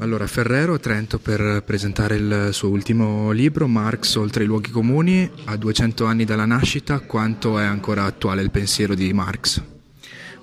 Allora, Ferrero a Trento per presentare il suo ultimo libro, Marx oltre i luoghi comuni, a 200 anni dalla nascita, quanto è ancora attuale il pensiero di Marx?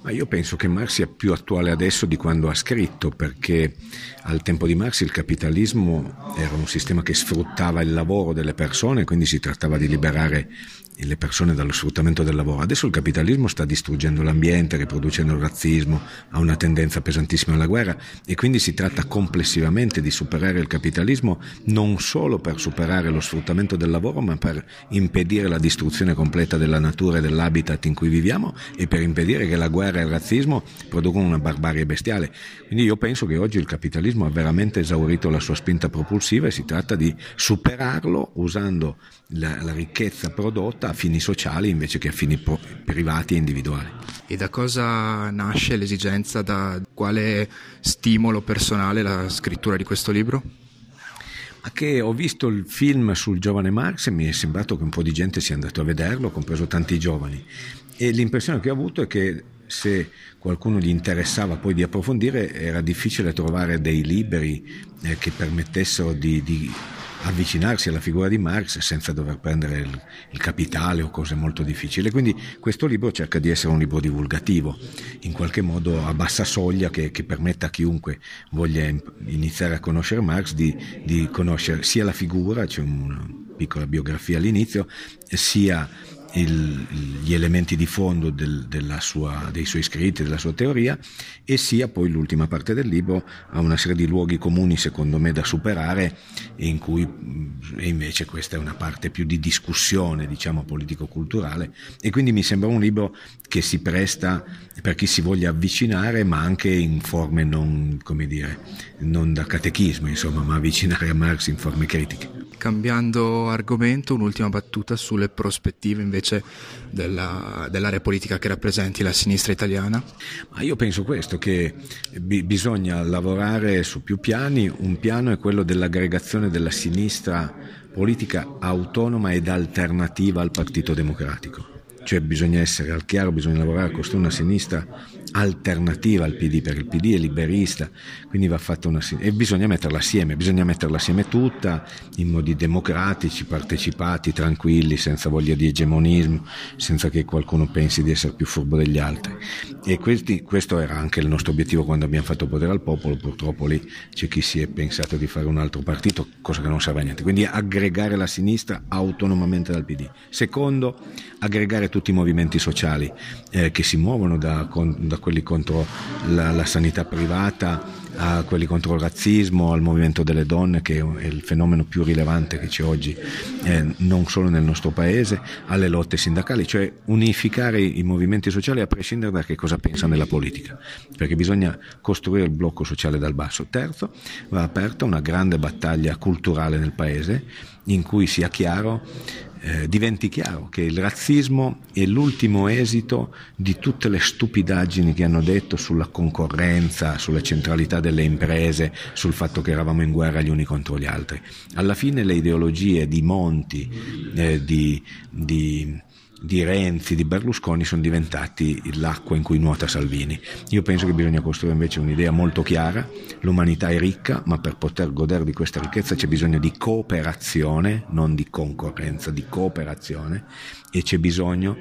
Ma io penso che Marx sia più attuale adesso di quando ha scritto, perché al tempo di Marx il capitalismo era un sistema che sfruttava il lavoro delle persone, quindi si trattava di liberare le persone dallo sfruttamento del lavoro. Adesso il capitalismo sta distruggendo l'ambiente, riproducendo il razzismo, ha una tendenza pesantissima alla guerra, e quindi si tratta complessivamente di superare il capitalismo non solo per superare lo sfruttamento del lavoro, ma per impedire la distruzione completa della natura e dell'habitat in cui viviamo, e per impedire che la guerra e il razzismo producono una barbarie bestiale. Quindi io penso che oggi il capitalismo ha veramente esaurito la sua spinta propulsiva e si tratta di superarlo usando la ricchezza prodotta a fini sociali invece che a fini privati e individuali. E da cosa nasce l'esigenza, da quale stimolo personale la scrittura di questo libro? Che ho visto il film sul giovane Marx e mi è sembrato che un po' di gente sia andato a vederlo, compreso tanti giovani, e l'impressione che ho avuto è che se qualcuno gli interessava poi di approfondire era difficile trovare dei libri che permettessero di avvicinarsi alla figura di Marx senza dover prendere il capitale o cose molto difficili. Quindi questo libro cerca di essere un libro divulgativo, in qualche modo a bassa soglia, che permetta a chiunque voglia iniziare a conoscere Marx di conoscere sia la figura, c'è una piccola biografia all'inizio, sia gli elementi di fondo dei suoi scritti, della sua teoria, e sia poi l'ultima parte del libro ha una serie di luoghi comuni secondo me da superare, in cui invece questa è una parte più di discussione, diciamo, politico-culturale, e quindi mi sembra un libro che si presta per chi si voglia avvicinare, ma anche in forme non, come dire, non da catechismo, insomma, ma avvicinare a Marx in forme critiche. Cambiando argomento, un'ultima battuta sulle prospettive invece dell'area politica che rappresenti la sinistra italiana? Ma io penso questo, che bisogna lavorare su più piani. Un piano è quello dell'aggregazione della sinistra politica autonoma ed alternativa al Partito Democratico. Cioè bisogna essere al chiaro, bisogna lavorare a costruire una sinistra alternativa al PD, perché il PD è liberista, quindi va fatta una sinistra, e bisogna metterla assieme tutta in modi democratici, partecipati, tranquilli, senza voglia di egemonismo, senza che qualcuno pensi di essere più furbo degli altri. E questo era anche il nostro obiettivo quando abbiamo fatto Potere al Popolo. Purtroppo lì c'è chi si è pensato di fare un altro partito, cosa che non serve a niente. Quindi aggregare la sinistra autonomamente dal PD. Secondo, aggregare tutti i movimenti sociali che si muovono da quelli contro la sanità privata a quelli contro il razzismo, al movimento delle donne, che è il fenomeno più rilevante che c'è oggi non solo nel nostro paese, alle lotte sindacali. Cioè unificare i movimenti sociali a prescindere da che cosa pensano della politica, perché bisogna costruire il blocco sociale dal basso. Terzo, va aperta una grande battaglia culturale nel paese, in cui sia chiaro, diventi chiaro che il razzismo è l'ultimo esito di tutte le stupidaggini che hanno detto sulla concorrenza, sulla centralità delle imprese, sul fatto che eravamo in guerra gli uni contro gli altri. Alla fine le ideologie di Monti, di Renzi, di Berlusconi sono diventati l'acqua in cui nuota Salvini. Io penso che bisogna costruire invece un'idea molto chiara: l'umanità è ricca, ma per poter godere di questa ricchezza c'è bisogno di cooperazione, non di concorrenza, di cooperazione, e c'è bisogno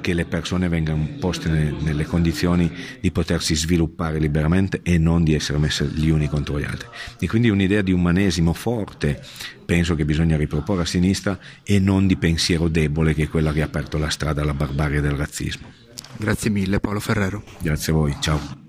che le persone vengano poste nelle condizioni di potersi sviluppare liberamente e non di essere messe gli uni contro gli altri. E quindi un'idea di umanesimo forte penso che bisogna riproporre a sinistra, e non di pensiero debole, che è quella che ha aperto la strada alla barbarie del razzismo. Grazie mille Paolo Ferrero. Grazie a voi, ciao.